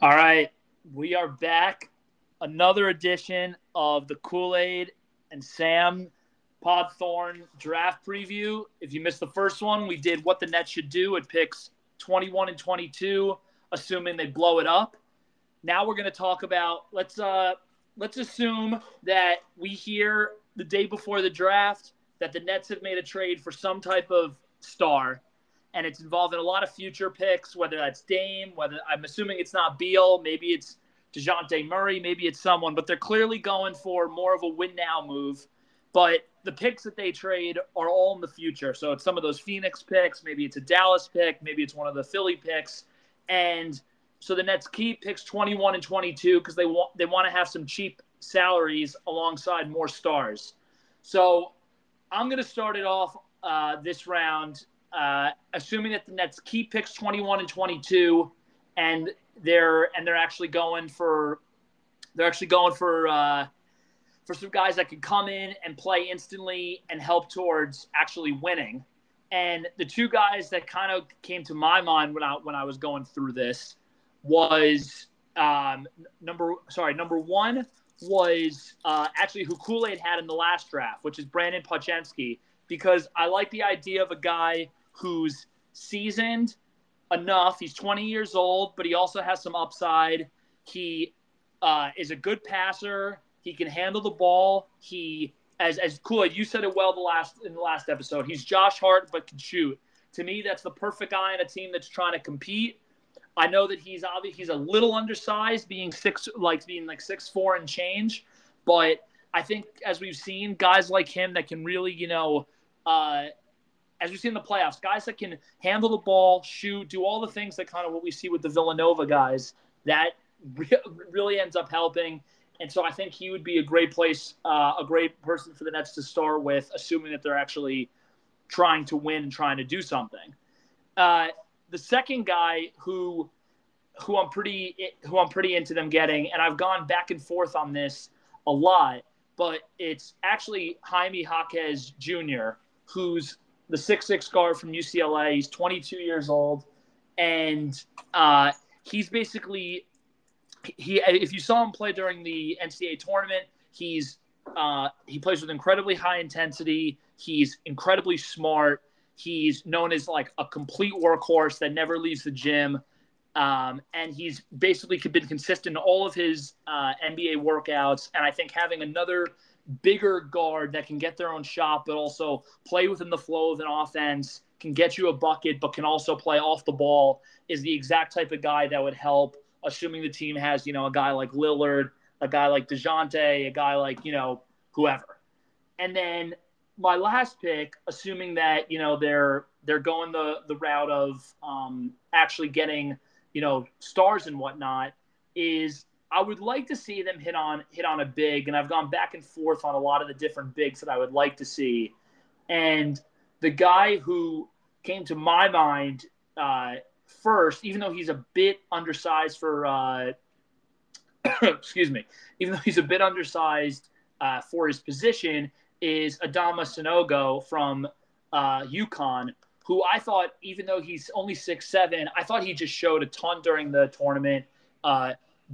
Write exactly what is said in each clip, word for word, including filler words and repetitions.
All right, we are back. Another edition of the Kool-Aid and Sam Podthorn Draft Preview. If you missed the first one, we did what the Nets should do at picks twenty-one and twenty-two, assuming they blow it up. Now we're going to talk about let's uh let's assume that we hear the day before the draft that the Nets have made a trade for some type of star. And it's involving a lot of future picks, whether that's Dame, whether I'm assuming it's not Beal, maybe it's Dejounte Murray, maybe it's someone, but they're clearly going for more of a win now move. But the picks that they trade are all in the future. So it's some of those Phoenix picks, maybe it's a Dallas pick, maybe it's one of the Philly picks. And so the Nets keep picks twenty-one and twenty-two because they want they want to have some cheap salaries alongside more stars. So I'm going to start it off uh, this round. Uh, assuming that the Nets keep picks twenty-one and twenty-two, and they're and they're actually going for they're actually going for uh, for some guys that can come in and play instantly and help towards actually winning. And the two guys that kind of came to my mind when I when I was going through this was um, number sorry number one was uh, actually who Kool-Aid had in the last draft, which is Brandon Podziemski, because I like the idea of a guy who's seasoned enough. He's twenty years old, but he also has some upside. He uh, is a good passer. He can handle the ball. He, as as Kool-Aid, you said it well the last in the last episode. He's Josh Hart, but can shoot. To me, that's the perfect guy on a team that's trying to compete. I know that he's obviously he's a little undersized, being six like being like six four and change, but I think as we've seen, guys like him that can really, you know. Uh, as we've seen in the playoffs, guys that can handle the ball, shoot, do all the things that kind of what we see with the Villanova guys, that re- really ends up helping. And so I think he would be a great place, uh, a great person for the Nets to start with, assuming that they're actually trying to win and trying to do something. Uh, the second guy who who I'm pretty who I'm pretty into them getting, and I've gone back and forth on this a lot, but it's actually Jaime Jaquez Junior, who's the six foot six guard from U C L A. He's twenty-two years old, and uh, he's basically he. If you saw him play during the N C double A tournament, he's uh, he plays with incredibly high intensity. He's incredibly smart. He's known as like a complete workhorse that never leaves the gym, um, and he's basically been consistent in all of his uh, N B A workouts. And I think having another bigger guard that can get their own shot, but also play within the flow of an offense, can get you a bucket, but can also play off the ball, is the exact type of guy that would help, assuming the team has, you know, a guy like Lillard, a guy like Dejounte, a guy like, you know, whoever. And then my last pick, assuming that, you know, they're they're going the, the route of um, actually getting, you know, stars and whatnot, is I would like to see them hit on hit on a big, and I've gone back and forth on a lot of the different bigs that I would like to see. And the guy who came to my mind uh, first, even though he's a bit undersized for, uh, excuse me, even though he's a bit undersized uh, for his position, is Adama Sanogo from uh, UConn, who I thought, even though he's only six foot seven, I thought he just showed a ton during the tournament. Uh,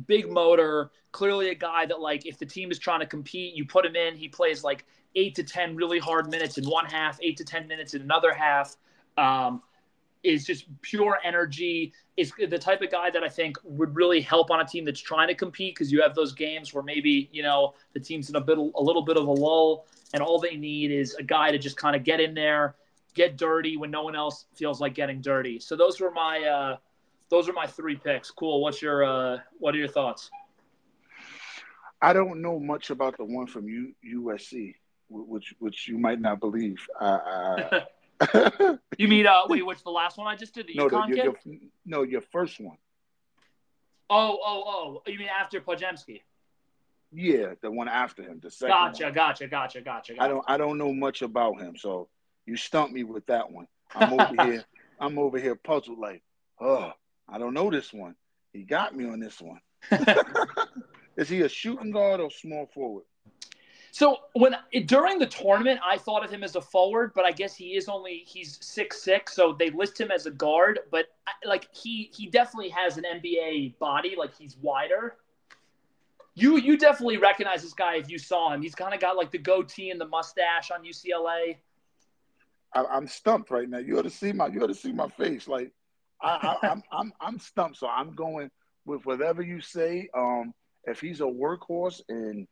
Big motor, clearly a guy that, like, if the team is trying to compete, you put him in. He plays like eight to ten really hard minutes in one half, eight to ten minutes in another half. Um, is just pure energy. Is the type of guy that I think would really help on a team that's trying to compete, because you have those games where maybe, you know, the team's in a bit a little bit of a lull, and all they need is a guy to just kind of get in there, get dirty when no one else feels like getting dirty. So those were my. Uh, Those are my three picks. Cool. What's your uh, what are your thoughts? I don't know much about the one from U- USC, which which you might not believe. Uh, you mean uh, wait, what's the last one I just did? The no, UConn the, your, your, no, your first one. Oh, oh, oh! You mean after Podziemski? Yeah, the one after him. The second. Gotcha, one. gotcha, gotcha, gotcha, gotcha. I don't I don't know much about him, so you stumped me with that one. I'm over here. I'm over here puzzled, like, oh. I don't know this one. He got me on this one. Is he a shooting guard or small forward? So when during the tournament, I thought of him as a forward, but I guess he is only he's six six, so they list him as a guard. But I, like he he definitely has an N B A body, like he's wider. You you definitely recognize this guy if you saw him. He's kind of got like the goatee and the mustache on U C L A. I, I'm stumped right now. You ought to see my you ought to see my face. Like I, I, I'm I'm I'm stumped. So I'm going with whatever you say. Um, if he's a workhorse and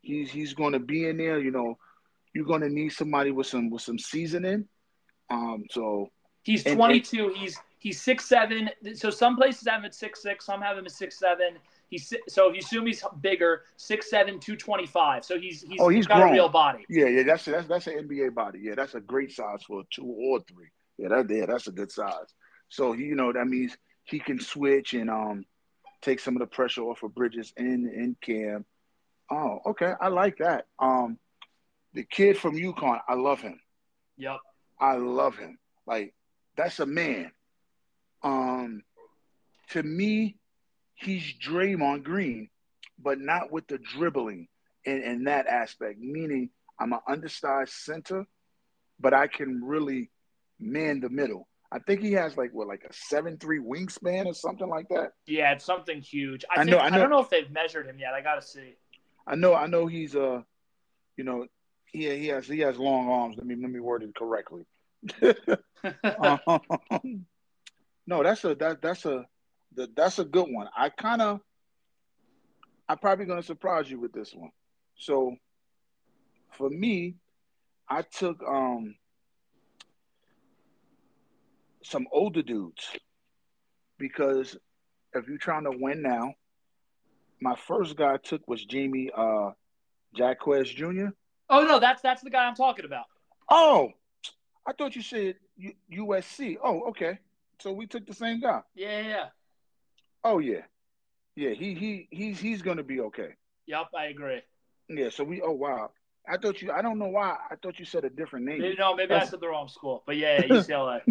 He's he's going to be in there, you know. You're going to need somebody with some with some seasoning. Um, so he's twenty-two. And, and, he's he's six seven. So some places have him at six six. Some have him at six seven. He's so if you assume he's bigger, six seven, two twenty-five. So he's he's, oh, he's, he's got grown. A real body. Yeah, yeah, that's that's that's an N B A body. Yeah, that's a great size for a two or three. Yeah, that yeah, that's a good size. So he, you know, that means he can switch and um take some of the pressure off of Bridges and and Cam. Oh, okay. I like that. Um, the kid from UConn, I love him. Yep. I love him. Like, that's a man. Um, to me, he's Draymond Green, but not with the dribbling in, in that aspect, meaning I'm an undersized center, but I can really man the middle. I think he has, like, what, like a seven three wingspan or something like that? Yeah, it's something huge. I, I, think, know, I, know. I don't know if they've measured him yet. I got to see. I know, I know he's a, uh, you know, he he has he has long arms. Let me let me word it correctly. um, no, that's a that that's a that, that's a good one. I kind of, I'm probably gonna surprise you with this one. So, for me, I took um some older dudes because if you're trying to win now. My first guy I took was Jaime uh, Jaquez Junior Oh, no, that's that's the guy I'm talking about. Oh, I thought you said U- USC. Oh, okay. So we took the same guy. Yeah, yeah. Oh, yeah. Yeah, he he he's he's going to be okay. Yep, I agree. Yeah, so we – oh, wow. I thought you – I don't know why. I thought you said a different name. Maybe, no, maybe that's... I said the wrong school. But, yeah, yeah U C L A.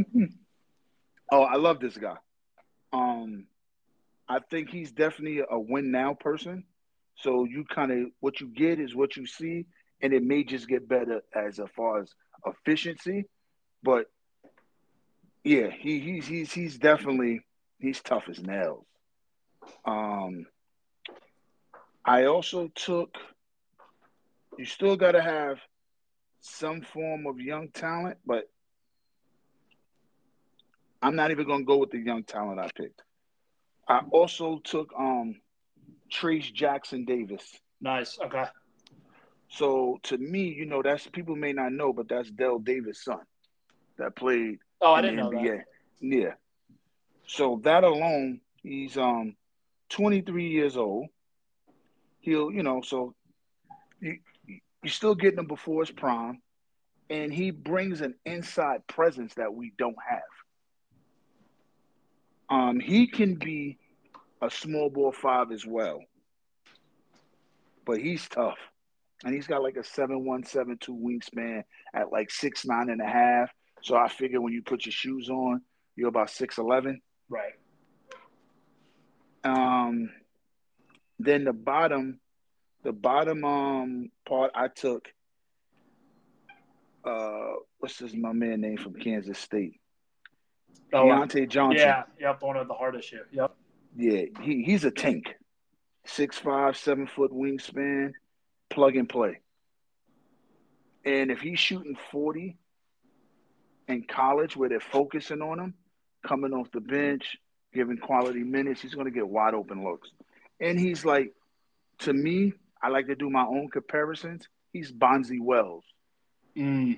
Oh, I love this guy. Um. I think he's definitely a win now person. So you kind of what you get is what you see, and it may just get better as far as efficiency. But yeah, he he's he's he's definitely he's tough as nails. Um, I also took. You still got to have some form of young talent, but I'm not even going to go with the young talent I picked. I also took um, Trace Jackson Davis. Nice. Okay. So to me, you know, that's people may not know, but that's Dell Davis' son that played. Oh, I didn't know that. Yeah. So that alone, he's um, twenty-three years old. He'll, you know, so you you're still getting him before his prime, and he brings an inside presence that we don't have. Um, he can be a small ball five as well, but he's tough, and he's got like a seven one, seven two wingspan at like six nine and a half. So I figure when you put your shoes on, you're about six eleven, right? Um, then the bottom, the bottom um part I took. Uh, what's this? My man name from Kansas State. Oh, Keontay Johnson. Yeah, yep, one of the hardest here. Yep. Yeah, he, he's a tank. Six five, seven foot wingspan, plug and play. And if he's shooting forty in college where they're focusing on him, coming off the bench, giving quality minutes, he's gonna get wide open looks. And he's like, to me, I like to do my own comparisons. He's Bonzi Wells. Mm.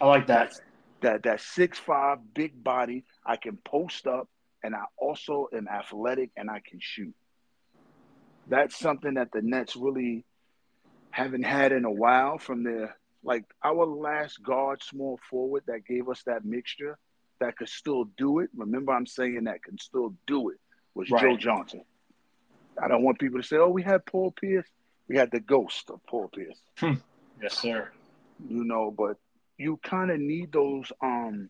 I like that. That's, That that six five, big body, I can post up, and I also am athletic, and I can shoot. That's something that the Nets really haven't had in a while from their – like our last guard small forward that gave us that mixture that could still do it. Remember I'm saying that can still do it was right. Joe Johnson. I don't want people to say, oh, we had Paul Pierce. We had the ghost of Paul Pierce. Hmm. Yes, sir. You know, but – you kind of need those um,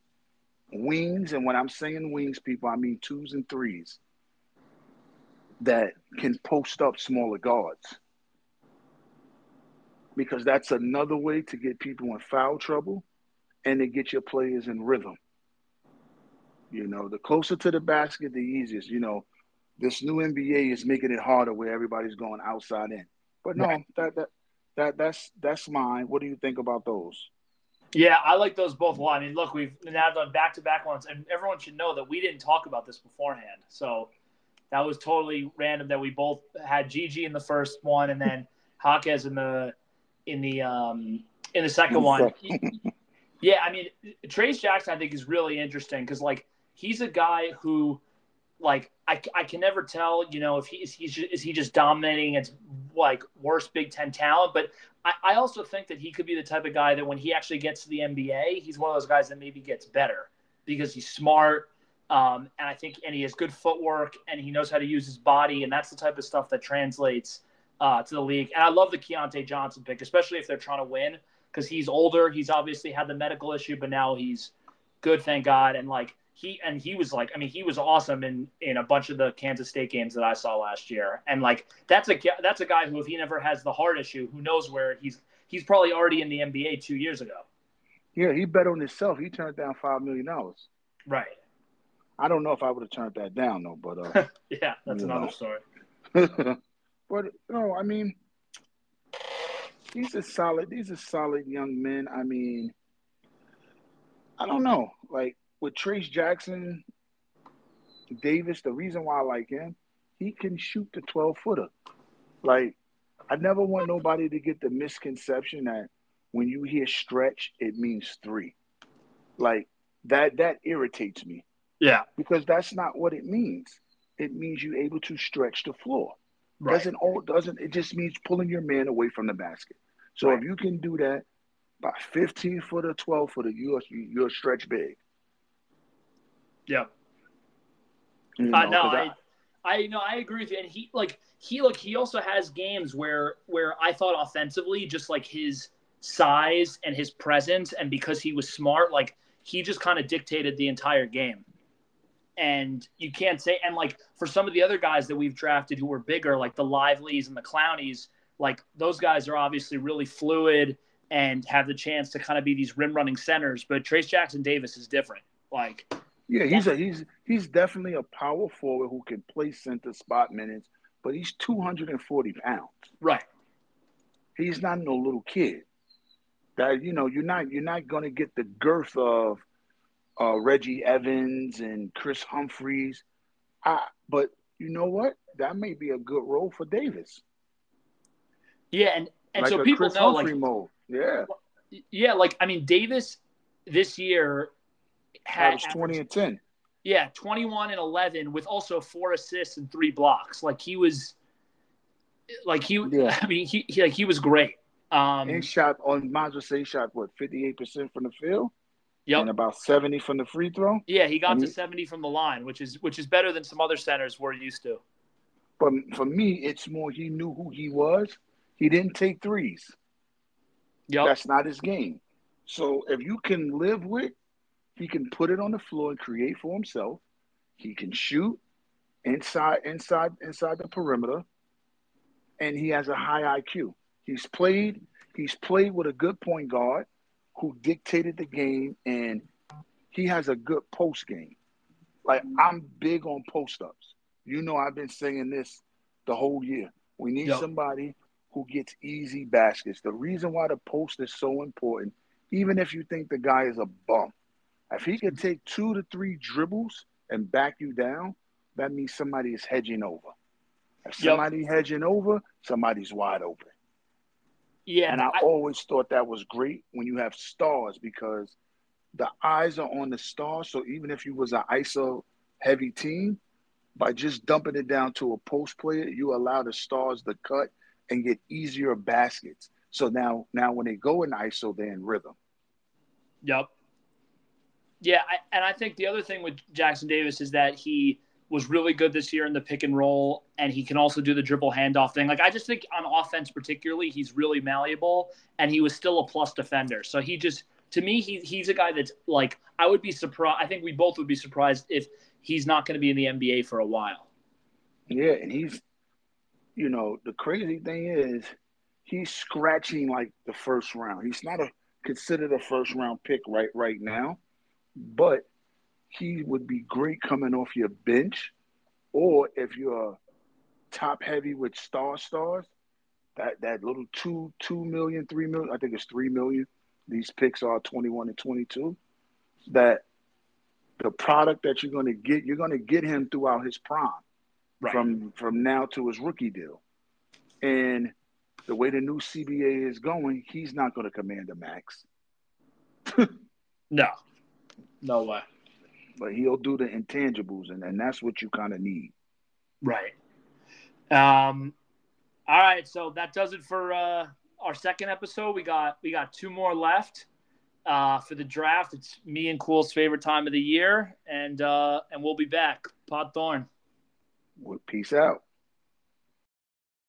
wings, and when I'm saying wings, people, I mean twos and threes that can post up smaller guards. because that's another way to get people in foul trouble and to get your players in rhythm. You know, the closer to the basket, the easiest. You know, this new N B A is making it harder where everybody's going outside in. But no, right. that that that that's that's mine. What do you think about those? Yeah, I like those both a lot. I mean, look, we've now done back-to-back ones, and everyone should know that we didn't talk about this beforehand. So that was totally random that we both had Gigi in the first one, and then Jaquez in the in the um, in the second one. Yeah, I mean, Trace Jackson, I think, is really interesting because, like, he's a guy who, like, I, I can never tell, you know, if he is, he's just, is he just dominating against, like, worst Big Ten talent. But I, I also think that he could be the type of guy that when he actually gets to the N B A, he's one of those guys that maybe gets better because he's smart. Um, and I think and he has good footwork and he knows how to use his body. And that's the type of stuff that translates uh, to the league. And I love the Keontay Johnson pick, especially if they're trying to win because he's older. He's obviously had the medical issue, but now he's good, thank God. And, like, He and he was like, I mean, he was awesome in, in a bunch of the Kansas State games that I saw last year. And, like, that's a that's a guy who, if he never has the heart issue, who knows where he's he's probably already in the N B A two years ago. Yeah, he bet on himself. He turned down five million dollars. Right. I don't know if I would have turned that down though, but uh, yeah, that's another know. story. But no, I mean, these are solid. These are solid young men. I mean, I don't know, like. With Trace Jackson Davis, the reason why I like him, he can shoot the twelve-footer. Like, I never want nobody to get the misconception that when you hear stretch, it means three. Like, that that irritates me. Yeah. Because that's not what it means. It means you're able to stretch the floor. Right. Doesn't all, doesn't, it just means pulling your man away from the basket. So right. if you can do that by fifteen-footer, twelve-footer, you're, you're stretch big. Yeah, you know, uh, no, I, I, I, no, I agree with you. And he, like, he, like, he also has games where, where I thought offensively, just like his size and his presence, and because he was smart, like he just kind of dictated the entire game. And you can't say, and like for some of the other guys that we've drafted who were bigger, like the Livelies and the Clownies, like those guys are obviously really fluid and have the chance to kind of be these rim running centers. But Trace Jackson Davis is different, like. Yeah, he's a he's he's definitely a power forward who can play center spot minutes, but he's two hundred forty pounds. Right. He's not no little kid. That you know, you're not you're not gonna get the girth of uh, Reggie Evans and Kris Humphries. I, but you know what? That may be a good role for Davis. Yeah, and, and like so people Kris know Humphrey like mode. Yeah. Yeah, like I mean Davis this year had averaged twenty and ten. Yeah, twenty-one and eleven with also four assists and three blocks. Like he was like he yeah. I mean he, he like he was great. Um he shot on might as well say shot what fifty-eight percent from the field. Yep. And about seventy from the free throw. Yeah, he got and to he, seventy from the line, which is which is better than some other centers we're used to. But for me, it's more he knew who he was. He didn't take threes. Yep. That's not his game. So if you can live with he can put it on the floor and create for himself. He can shoot inside, inside, inside the perimeter, and he has a high I Q. He's played. He's played with a good point guard who dictated the game, and he has a good post game. Like I'm big on post ups. You know, I've been saying this the whole year. We need yep. somebody who gets easy baskets. The reason why the post is so important, even if you think the guy is a bum. If he can take two to three dribbles and back you down, that means somebody is hedging over. If somebody's yep. hedging over, somebody's wide open. Yeah, and I, I always thought that was great when you have stars because the eyes are on the stars. So even if you was an I S O-heavy team, by just dumping it down to a post player, you allow the stars to cut and get easier baskets. So now, now when they go in I S O, they're in rhythm. Yep. Yeah, I, and I think the other thing with Jackson Davis is that he was really good this year in the pick and roll, and he can also do the dribble handoff thing. Like, I just think on offense particularly, he's really malleable, and he was still a plus defender. So he just – to me, he he's a guy that's, like, I would be surprised – I think we both would be surprised if he's not going to be in the N B A for a while. Yeah, and he's – you know, the crazy thing is he's scratching like the first round. He's not a considered a first round pick right right now, but he would be great coming off your bench, or if you're top heavy with star stars, that that little two two million, three million, I think it's three million. These picks are twenty-one and twenty-two. That the product that you're going to get, you're going to get him throughout his prime, right, from from now to his rookie deal. And the way the new C B A is going, he's not going to command a max. No. No way. But he'll do the intangibles, and, and that's what you kind of need. Right. Um. All right, so that does it for uh, our second episode. We got we got two more left uh, for the draft. It's me and Cool's favorite time of the year, and uh, and we'll be back. Pod Thorn. Well, peace out.